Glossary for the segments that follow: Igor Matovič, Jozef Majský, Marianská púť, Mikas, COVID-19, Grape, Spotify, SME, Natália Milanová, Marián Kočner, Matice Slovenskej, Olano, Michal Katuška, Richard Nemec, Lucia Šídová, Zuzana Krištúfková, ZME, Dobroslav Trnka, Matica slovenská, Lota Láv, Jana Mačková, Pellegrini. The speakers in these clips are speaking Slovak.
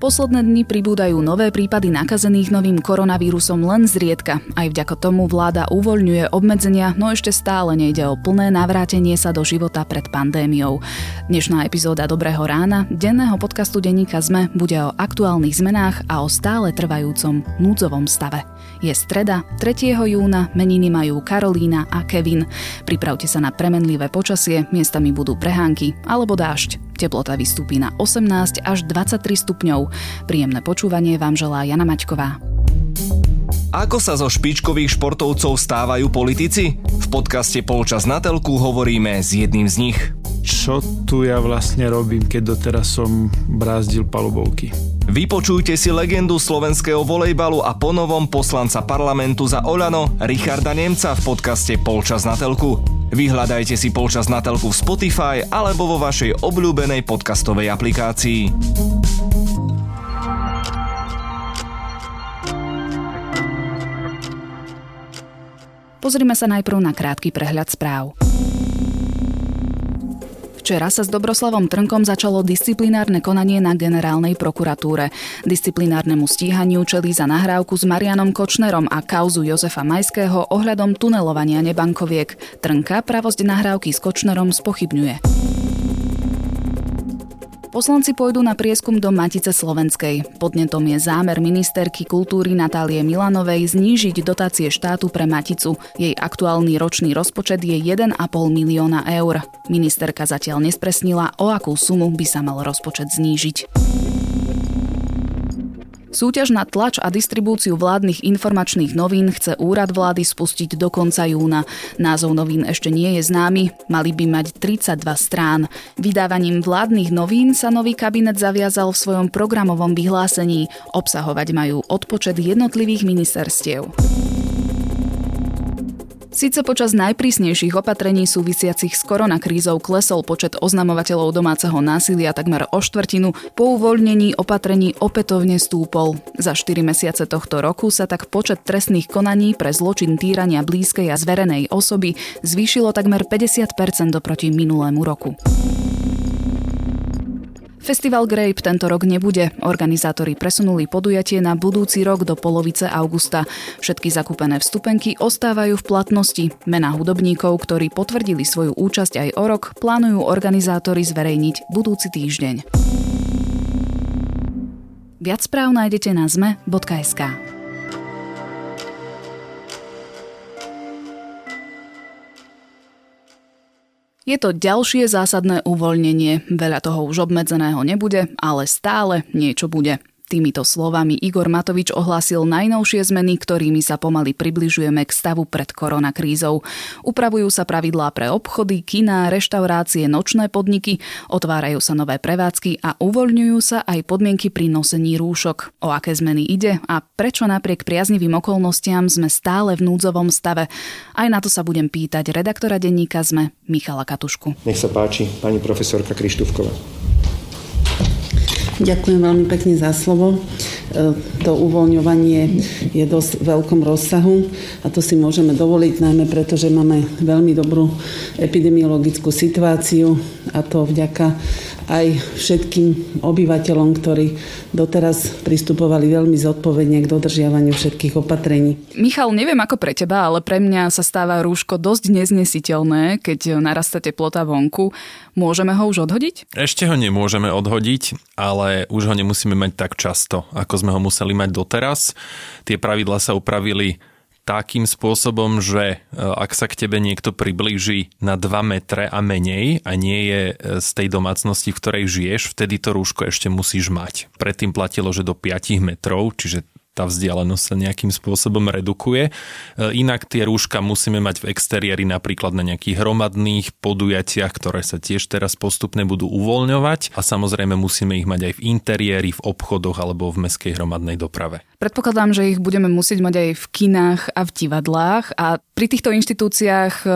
Posledné dni pribúdajú nové prípady nakazených novým koronavírusom len zriedka. Aj vďaka tomu vláda uvoľňuje obmedzenia, no ešte stále nejde o plné navrátenie sa do života pred pandémiou. Dnešná epizóda Dobrého rána, denného podcastu denníka ZME, bude o aktuálnych zmenách a o stále trvajúcom núdzovom stave. Je streda, 3. júna, meniny majú Karolína a Kevin. Pripravte sa na premenlivé počasie, miestami budú prehánky alebo dážď. Teplota vystúpi na 18 až 23 stupňov. Príjemné počúvanie vám želá Jana Mačková. Ako sa zo špičkových športovcov stávajú politici? V podcaste Polčas na telku hovoríme s jedným z nich. Čo tu ja vlastne robím, keď doteraz som brázdil palubovky? Vypočujte si legendu slovenského volejbalu a ponovom poslanca parlamentu za Olano Richarda Nemca v podcaste Polčas na telku. Vyhľadajte si Polčas na telku v Spotify alebo vo vašej obľúbenej podcastovej aplikácii. Pozrime sa najprv na krátky prehľad správ. Včera sa s Dobroslavom Trnkom začalo disciplinárne konanie na generálnej prokuratúre. Disciplinárnemu stíhaniu čelí za nahrávku s Mariánom Kočnerom a kauzu Jozefa Majského ohľadom tunelovania nebankoviek. Trnka pravosť nahrávky s Kočnerom spochybňuje. Poslanci pôjdu na prieskum do Matice Slovenskej. Podnetom je zámer ministerky kultúry Natálie Milanovej znížiť dotácie štátu pre Maticu. Jej aktuálny ročný rozpočet je 1,5 milióna eur. Ministerka zatiaľ nespresnila, o akú sumu by sa mal rozpočet znížiť. Súťaž na tlač a distribúciu vládnych informačných novín chce úrad vlády spustiť do konca júna. Názov novín ešte nie je známy, mali by mať 32 strán. Vydávaním vládnych novín sa nový kabinet zaviazal v svojom programovom vyhlásení. Obsahovať majú odpočet jednotlivých ministerstiev. Síce počas najprísnejších opatrení súvisiacich s koronakrízou klesol počet oznamovateľov domáceho násilia takmer o štvrtinu, po uvoľnení opatrení opätovne stúpol. Za 4 mesiace tohto roku sa tak počet trestných konaní pre zločin týrania blízkej a zverenej osoby zvýšilo takmer 50% oproti minulému roku. Festival Grape tento rok nebude. Organizátori presunuli podujatie na budúci rok do polovice augusta. Všetky zakúpené vstupenky ostávajú v platnosti. Mená hudobníkov, ktorí potvrdili svoju účasť aj o rok, plánujú organizátori zverejniť budúci týždeň. Viac správ nájdete na zme.sk. Je to ďalšie zásadné uvoľnenie. Veľa toho už obmedzeného nebude, ale stále niečo bude. Týmito slovami Igor Matovič ohlásil najnovšie zmeny, ktorými sa pomaly približujeme k stavu pred koronakrízou. Upravujú sa pravidlá pre obchody, kiná, reštaurácie, nočné podniky, otvárajú sa nové prevádzky a uvoľňujú sa aj podmienky pri nosení rúšok. O aké zmeny ide a prečo napriek priaznivým okolnostiam sme stále v núdzovom stave? Aj na to sa budem pýtať redaktora denníka ZME Michala Katušku. Nech sa páči, pani profesorka Krištúfková. Ďakujem veľmi pekne za slovo. To uvoľňovanie je dosť veľkom rozsahu a to si môžeme dovoliť, najmä preto, že máme veľmi dobrú epidemiologickú situáciu a to vďaka aj všetkým obyvateľom, ktorí doteraz pristupovali veľmi zodpovedne k dodržiavaniu všetkých opatrení. Michal, neviem ako pre teba, ale pre mňa sa stáva rúško dosť neznesiteľné, keď narastá teplota vonku. Môžeme ho už odhodiť? Ešte ho nemôžeme odhodiť, ale už ho nemusíme mať tak často, ako sme ho museli mať doteraz. Tie pravidlá sa upravili takým spôsobom, že ak sa k tebe niekto priblíži na 2 metre a menej a nie je z tej domácnosti, v ktorej žiješ, vtedy to rúško ešte musíš mať. Predtým platilo, že do 5 metrov, čiže tá vzdialenosť sa nejakým spôsobom redukuje. Inak tie rúška musíme mať v exteriéri napríklad na nejakých hromadných podujatiach, ktoré sa tiež teraz postupne budú uvoľňovať a samozrejme musíme ich mať aj v interiéri, v obchodoch alebo v mestskej hromadnej doprave. Predpokladám, že ich budeme musieť mať aj v kinách a v divadlách a pri týchto inštitúciách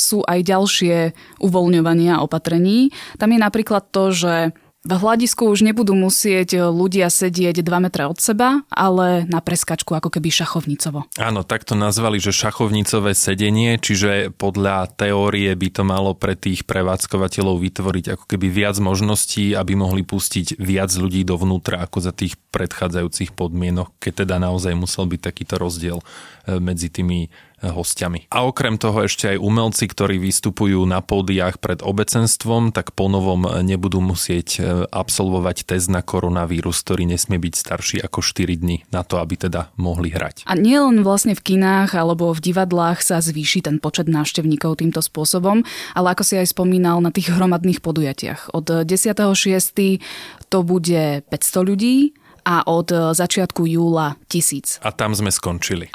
sú aj ďalšie uvoľňovania opatrení. Tam je napríklad to, že V hľadisku už nebudú musieť ľudia sedieť 2 metre od seba, ale na preskačku ako keby šachovnicovo. Áno, tak to nazvali, že šachovnicové sedenie, čiže podľa teórie by to malo pre tých prevádzkovateľov vytvoriť ako keby viac možností, aby mohli pustiť viac ľudí dovnútra ako za tých predchádzajúcich podmienok, keď teda naozaj musel byť takýto rozdiel medzi tými hostiami. A okrem toho ešte aj umelci, ktorí vystupujú na pódiách pred obecenstvom, tak ponovom nebudú musieť absolvovať test na koronavírus, ktorý nesmie byť starší ako 4 dní na to, aby teda mohli hrať. A nielen vlastne v kinách alebo v divadlách sa zvýši ten počet návštevníkov týmto spôsobom, ale ako si aj spomínal, na tých hromadných podujatiach. Od 10.6. to bude 500 ľudí, a od začiatku júla 1000. A tam sme skončili.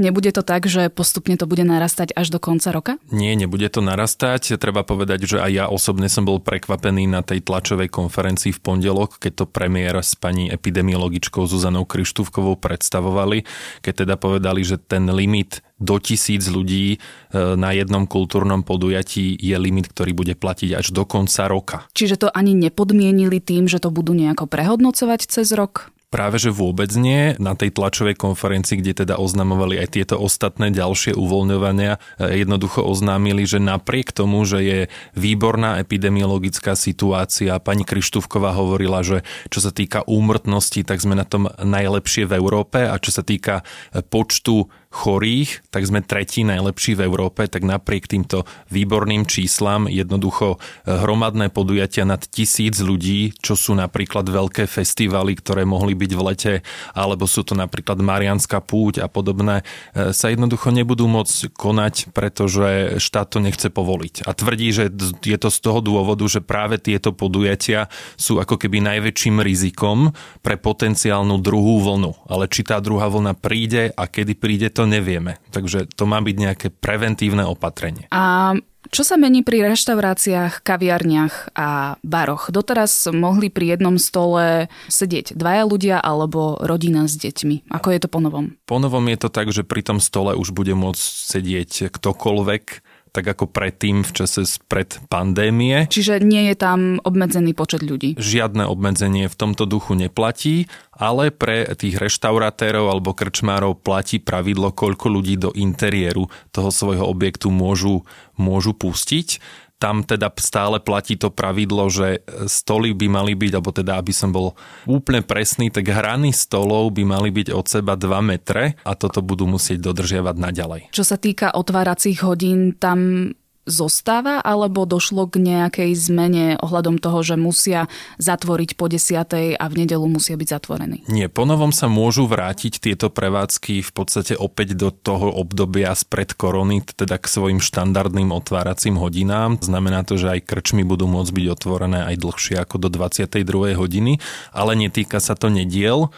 Nebude to tak, že postupne to bude narastať až do konca roka? Nie, nebude to narastať. Treba povedať, že aj ja osobne som bol prekvapený na tej tlačovej konferencii v pondelok, keď to premiér s pani epidemiologičkou Zuzanou Krištúfkovou predstavovali, keď teda povedali, že ten limit do 1000 ľudí na jednom kultúrnom podujatí je limit, ktorý bude platiť až do konca roka. Čiže to ani nepodmienili tým, že to budú nejako prehodnocovať cez rok? Práve že vôbec nie. Na tej tlačovej konferencii, kde teda oznamovali aj tieto ostatné ďalšie uvoľňovania, jednoducho oznámili, že napriek tomu, že je výborná epidemiologická situácia, pani Krištúfková hovorila, že čo sa týka úmrtnosti, tak sme na tom najlepšie v Európe a čo sa týka počtu chorých, tak sme tretí najlepší v Európe, tak napriek týmto výborným číslam jednoducho hromadné podujatia nad 1000 ľudí, čo sú napríklad veľké festivaly, ktoré mohli byť v lete, alebo sú to napríklad Marianská púť a podobné, sa jednoducho nebudú môcť konať, pretože štát to nechce povoliť. A tvrdí, že je to z toho dôvodu, že práve tieto podujatia sú ako keby najväčším rizikom pre potenciálnu druhú vlnu. Ale či tá druhá vlna príde a kedy príde, to nevieme. Takže to má byť nejaké preventívne opatrenie. A čo sa mení pri reštauráciách, kaviarniach a baroch? Doteraz mohli pri jednom stole sedieť dvaja ľudia alebo rodina s deťmi. Ako je to ponovom? Ponovom je to tak, že pri tom stole už bude môcť sedieť ktokoľvek, tak ako predtým v čase spred pandémie. Čiže nie je tam obmedzený počet ľudí? Žiadne obmedzenie v tomto duchu neplatí, ale pre tých reštauratérov alebo krčmárov platí pravidlo, koľko ľudí do interiéru toho svojho objektu môžu pustiť. Tam teda stále platí to pravidlo, že stoly by mali byť, alebo teda, aby som bol úplne presný, tak hrany stolov by mali byť od seba 2 metre a toto budú musieť dodržiavať naďalej. Čo sa týka otváracích hodín, tam zostáva, alebo došlo k nejakej zmene ohľadom toho, že musia zatvoriť po 10:00 a v nedeľu musia byť zatvorení? Nie, ponovom sa môžu vrátiť tieto prevádzky v podstate opäť do toho obdobia spred korony, teda k svojim štandardným otváracím hodinám. Znamená to, že aj krčmy budú môcť byť otvorené aj dlhšie ako do 22:00 hodiny, ale netýka sa to nediel,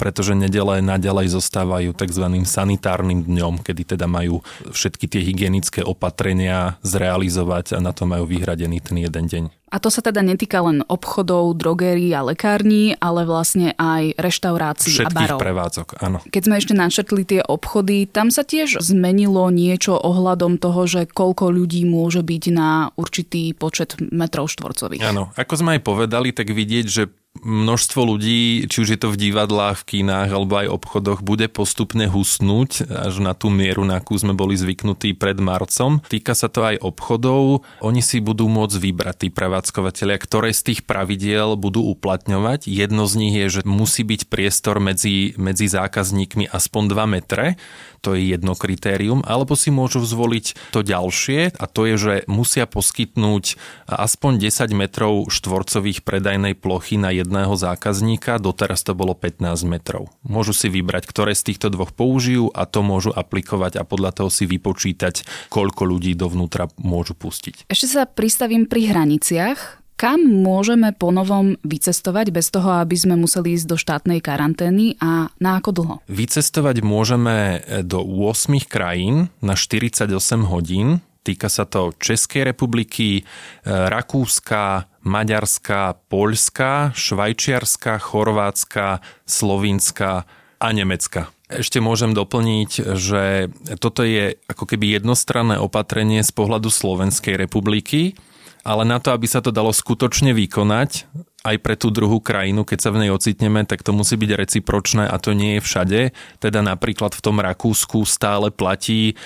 pretože nedele naďalej zostávajú tzv. Sanitárnym dňom, kedy teda majú všetky tie hygienické opatrenia zrealizovať a na to majú vyhradený ten jeden deň. A to sa teda netýka len obchodov, drogérií a lekární, ale vlastne aj reštaurácií všetkých a barov. Všetkých prevádzok, áno. Keď sme ešte načrtli tie obchody, tam sa tiež zmenilo niečo ohľadom toho, že koľko ľudí môže byť na určitý počet metrov štvorcových. Áno, ako sme aj povedali, tak vidieť, že množstvo ľudí, či už je to v divadlách, v kinách alebo aj obchodoch, bude postupne husnúť až na tú mieru, na akú sme boli zvyknutí pred marcom. Týka sa to aj obchodov. Oni si budú môcť vybrať, tí prevádzkovateľia, ktoré z tých pravidiel budú uplatňovať. Jedno z nich je, že musí byť priestor medzi zákazníkmi aspoň 2 metre. To je jedno kritérium. Alebo si môžu zvoliť to ďalšie a to je, že musia poskytnúť aspoň 10 metrov štvorcových predajnej plochy na jedného zákazníka, doteraz to bolo 15 metrov. Môžu si vybrať, ktoré z týchto dvoch použijú a to môžu aplikovať a podľa toho si vypočítať, koľko ľudí dovnútra môžu pustiť. Ešte sa pristavím pri hraniciach. Kam môžeme ponovom vycestovať bez toho, aby sme museli ísť do štátnej karantény a na ako dlho? Vycestovať môžeme do 8 krajín na 48 hodín. Týka sa to Českej republiky, Rakúska, Maďarska, Poľska, Švajčiarska, Chorvátska, Slovinska a Nemecka. Ešte môžem doplniť, že toto je ako keby jednostranné opatrenie z pohľadu Slovenskej republiky, Ale na to, aby sa to dalo skutočne vykonať, aj pre tú druhú krajinu, keď sa v nej ocitneme, tak to musí byť recipročné a to nie je všade. Teda napríklad v tom Rakúsku stále platí,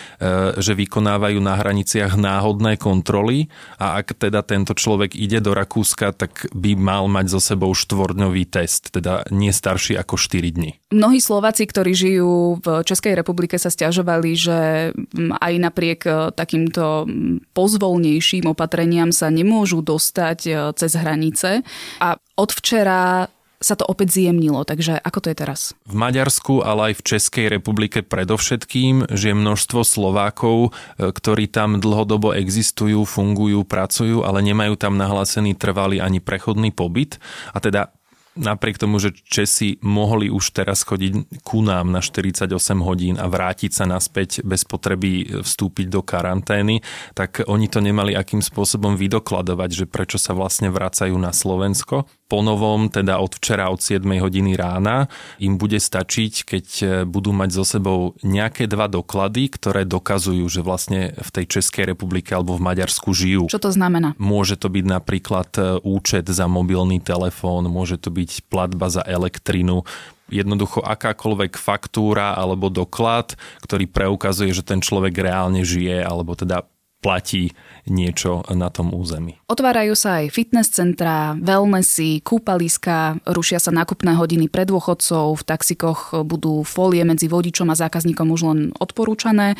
že vykonávajú na hraniciach náhodné kontroly a ak teda tento človek ide do Rakúska, tak by mal mať so sebou 4-dňový test, teda nie starší ako 4 dní. Mnohí Slováci, ktorí žijú v Českej republike, sa sťažovali, že aj napriek takýmto pozvolnejším opatreniam sa nemôžu dostať cez hranice. A od včera sa to opäť zjemnilo, takže ako to je teraz? V Maďarsku, ale aj v Českej republike predovšetkým, že je množstvo Slovákov, ktorí tam dlhodobo existujú, fungujú, pracujú, ale nemajú tam nahlásený trvalý ani prechodný pobyt. A teda napriek tomu, že Česi mohli už teraz chodiť ku nám na 48 hodín a vrátiť sa naspäť bez potreby vstúpiť do karantény, tak oni to nemali akým spôsobom vydokladovať, že prečo sa vlastne vracajú na Slovensko. Po novom, teda od včera od 7 hodiny rána, im bude stačiť, keď budú mať so sebou nejaké dva doklady, ktoré dokazujú, že vlastne v tej Českej republike alebo v Maďarsku žijú. Čo to znamená? Môže to byť napríklad účet za mobilný telefón, môže to byť platba za elektrinu, jednoducho akákoľvek faktúra alebo doklad, ktorý preukazuje, že ten človek reálne žije alebo teda platí niečo na tom území. Otvárajú sa aj fitness centrá, wellnessy, kúpaliska, rušia sa nákupné hodiny pre dôchodcov, v taxikoch budú folie medzi vodičom a zákazníkom už len odporúčané.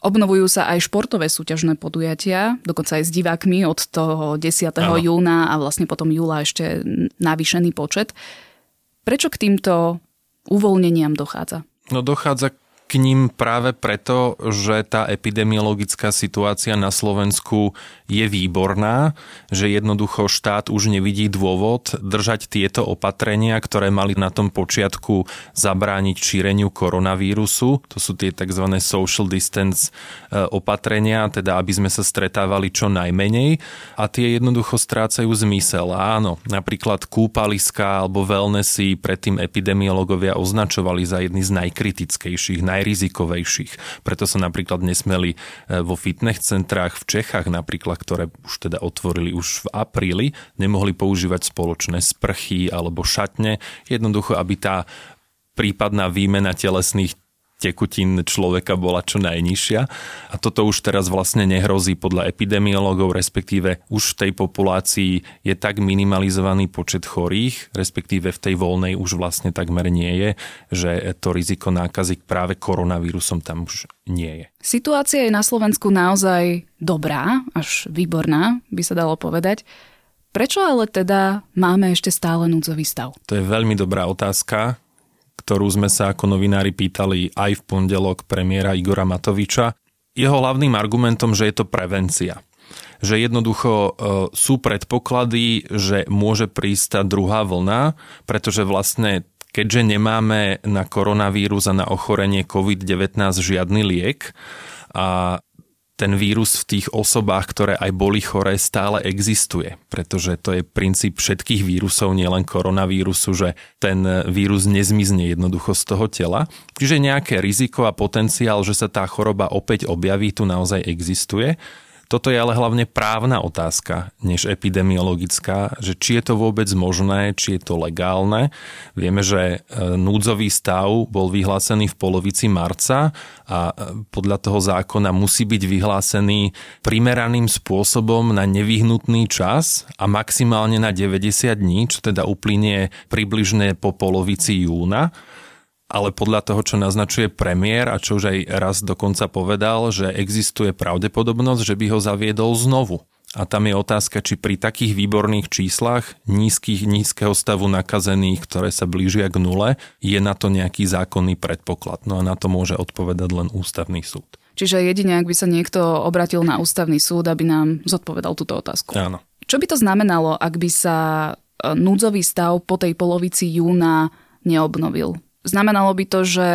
Obnovujú sa aj športové súťažné podujatia, dokonca aj s divákmi od toho 10. júna a vlastne potom júla ešte navýšený počet. Prečo k týmto uvoľneniam dochádza? No dochádza k ním práve preto, že tá epidemiologická situácia na Slovensku je výborná, že jednoducho štát už nevidí dôvod držať tieto opatrenia, ktoré mali na tom počiatku zabrániť šíreniu koronavírusu. To sú tie tzv. Social distance opatrenia, teda aby sme sa stretávali čo najmenej a tie jednoducho strácajú zmysel. Áno, napríklad kúpaliska alebo wellnessy predtým epidemiológovia označovali za jedny z najkritickejších, najrizikovejších. Preto sa napríklad nesmeli vo fitness centrách v Čechách napríklad, ktoré už teda otvorili už v apríli, nemohli používať spoločné sprchy alebo šatne. Jednoducho, aby tá prípadná výmena telesných tekutín človeka bola čo najnižšia. A toto už teraz vlastne nehrozí podľa epidemiológov, respektíve už v tej populácii je tak minimalizovaný počet chorých, respektíve v tej voľnej už vlastne takmer nie je, že to riziko nákazy práve koronavírusom tam už nie je. Situácia je na Slovensku naozaj dobrá, až výborná, by sa dalo povedať. Prečo ale teda máme ešte stále núdzový stav? To je veľmi dobrá otázka, ktorú sme sa ako novinári pýtali aj v pondelok premiéra Igora Matoviča. Jeho hlavným argumentom, že je to prevencia. Že jednoducho sú predpoklady, že môže prísť tá druhá vlna, pretože vlastne keďže nemáme na koronavírus a na ochorenie COVID-19 žiadny liek a ten vírus v tých osobách, ktoré aj boli choré, stále existuje. Pretože to je princíp všetkých vírusov, nielen koronavírusu, že ten vírus nezmizne jednoducho z toho tela. Čiže nejaké riziko a potenciál, že sa tá choroba opäť objaví, tu naozaj existuje. Toto je ale hlavne právna otázka, než epidemiologická, že či je to vôbec možné, či je to legálne. Vieme, že núdzový stav bol vyhlásený v polovici marca a podľa toho zákona musí byť vyhlásený primeraným spôsobom na nevyhnutný čas a maximálne na 90 dní, čo teda uplynie približne po polovici júna. Ale podľa toho, čo naznačuje premiér a čo už aj raz dokonca povedal, že existuje pravdepodobnosť, že by ho zaviedol znovu. A tam je otázka, či pri takých výborných číslach nízkeho stavu nakazených, ktoré sa blížia k nule, je na to nejaký zákonný predpoklad. No a na to môže odpovedať len ústavný súd. Čiže jedine, ak by sa niekto obratil na ústavný súd, aby nám zodpovedal túto otázku. Áno. Čo by to znamenalo, ak by sa núdzový stav po tej polovici júna neobnovil? Znamenalo by to, že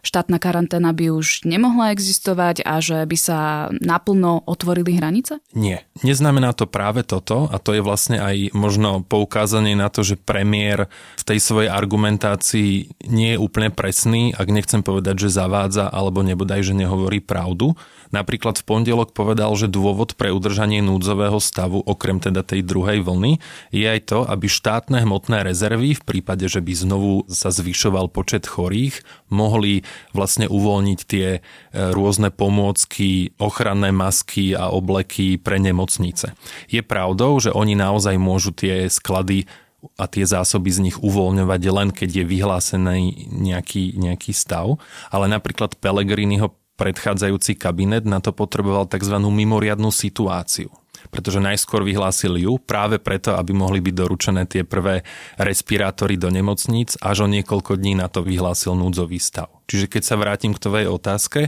štátna karanténa by už nemohla existovať a že by sa naplno otvorili hranice? Nie. Neznamená to práve toto a to je vlastne aj možno poukázanie na to, že premiér v tej svojej argumentácii nie je úplne presný, ak nechcem povedať, že zavádza alebo nebodaj, že nehovorí pravdu. Napríklad v pondelok povedal, že dôvod pre udržanie núdzového stavu, okrem teda tej druhej vlny, je aj to, aby štátne hmotné rezervy v prípade, že by znovu sa zvyšoval počet chorých, mohli vlastne uvoľniť tie rôzne pomôcky, ochranné masky a obleky pre nemocnice. Je pravdou, že oni naozaj môžu tie sklady a tie zásoby z nich uvoľňovať len keď je vyhlásený nejaký stav, ale napríklad Pellegriniho predchádzajúci kabinet na to potreboval tzv. Mimoriadnu situáciu, pretože najskôr vyhlásili ju práve preto, aby mohli byť doručené tie prvé respirátory do nemocníc, až o niekoľko dní na to vyhlásil núdzový stav. Čiže keď sa vrátim k tvojej otázke,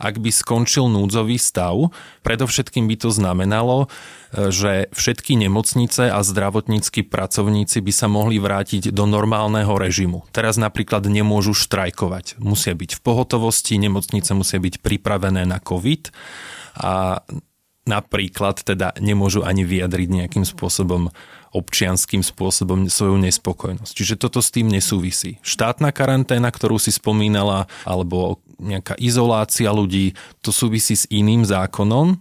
ak by skončil núdzový stav, predovšetkým by to znamenalo, že všetky nemocnice a zdravotníckí pracovníci by sa mohli vrátiť do normálneho režimu. Teraz napríklad nemôžu štrajkovať. Musia byť v pohotovosti, nemocnice musia byť pripravené na COVID a napríklad teda nemôžu ani vyjadriť nejakým spôsobom, občianským spôsobom svoju nespokojnosť. Čiže toto s tým nesúvisí. Štátna karanténa, ktorú si spomínala, alebo nejaká izolácia ľudí, to súvisí s iným zákonom.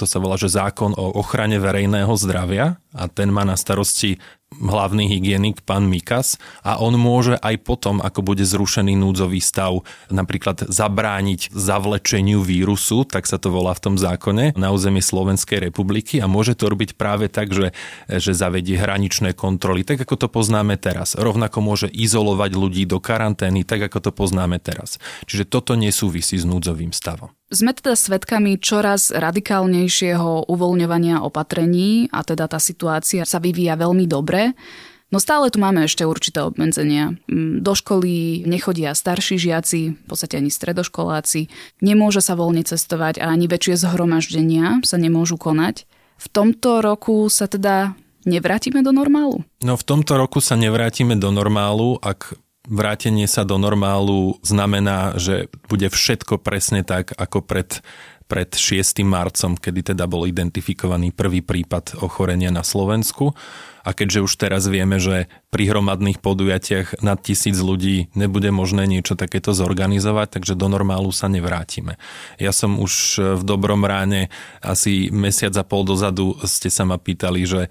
To sa volá, že zákon o ochrane verejného zdravia a ten má na starosti hlavný hygienik pán Mikas a on môže aj potom, ako bude zrušený núdzový stav, napríklad zabrániť zavlečeniu vírusu, tak sa to volá v tom zákone, na územie Slovenskej republiky a môže to robiť práve tak, že zavedie hraničné kontroly, tak ako to poznáme teraz. Rovnako môže izolovať ľudí do karantény, tak ako to poznáme teraz. Čiže toto nesúvisí s núdzovým stavom. Sme teda svedkami čoraz radikálnejšieho uvoľňovania opatrení a teda tá situácia sa vyvíja veľmi dobre. No stále tu máme ešte určité obmedzenia. Do školy nechodia starší žiaci, v podstate ani stredoškoláci. Nemôže sa voľne cestovať a ani väčšie zhromaždenia sa nemôžu konať. V tomto roku sa teda nevrátime do normálu? No v tomto roku sa nevrátime do normálu, ak vrátenie sa do normálu znamená, že bude všetko presne tak, ako pred 6. marcom, kedy teda bol identifikovaný prvý prípad ochorenia na Slovensku. A keďže už teraz vieme, že pri hromadných podujatiach nad 1000 ľudí nebude možné niečo takéto zorganizovať, takže do normálu sa nevrátime. Ja som už v dobrom ráne asi mesiac a pol dozadu ste sa ma pýtali, že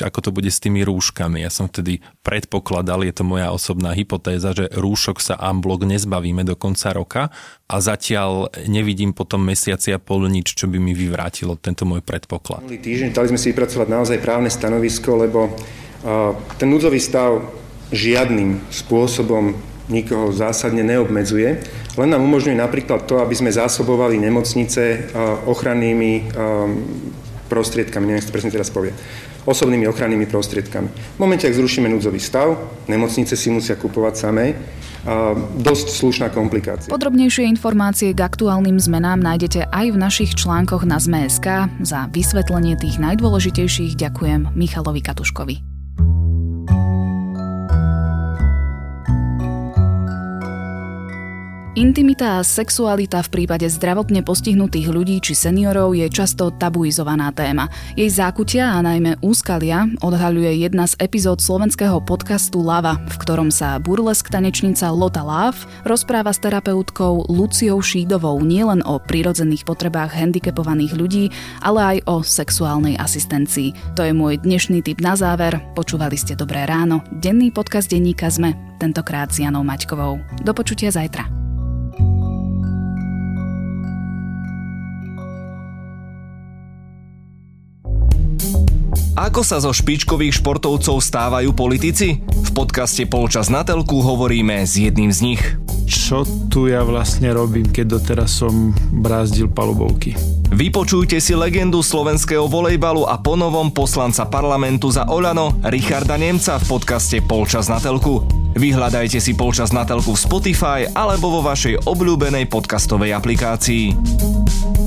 ako to bude s tými rúškami. Ja som vtedy predpokladal, je to moja osobná hypotéza, že rúšok sa amblok nezbavíme do konca roka a zatiaľ nevidím potom mesiaci a pol nič, čo by mi vyvrátilo tento môj predpoklad. Minulý týždeň dali sme si vypracovať naozaj právne stanovisko, lebo ten núdzový stav žiadnym spôsobom nikoho zásadne neobmedzuje, len nám umožňuje napríklad to, aby sme zásobovali nemocnice ochrannými prostriedkami, neviem, čo presne teraz povie, osobnými ochrannými prostriedkami. V momente, ak zrušíme núdzový stav, nemocnice si musia kupovať samé. Dosť slušná komplikácia. Podrobnejšie informácie k aktuálnym zmenám nájdete aj v našich článkoch na ZME.sk. Za vysvetlenie tých najdôležitejších ďakujem Michalovi Katuškovi. Intimita a sexualita v prípade zdravotne postihnutých ľudí či seniorov je často tabuizovaná téma. Jej zákutia a najmä úskalia odhaľuje jedna z epizód slovenského podcastu Lava, v ktorom sa burlesk tanečnica Lota Láv rozpráva s terapeutkou Luciou Šídovou nielen o prirodzených potrebách handicapovaných ľudí, ale aj o sexuálnej asistencii. To je môj dnešný tip na záver. Počúvali ste Dobré ráno, denný podcast denníka ZME, tentokrát s Janou Mačkovou. Do počutia zajtra. Ako sa zo špičkových športovcov stávajú politici? V podcaste Polčas na telku hovoríme s jedným z nich. Čo tu ja vlastne robím, keď doteraz som brázdil palubovky? Vypočujte si legendu slovenského volejbalu a ponovom poslanca parlamentu za Olano Richarda Nemca v podcaste Polčas na telku. Vyhľadajte si Polčas na telku v Spotify alebo vo vašej obľúbenej podcastovej aplikácii.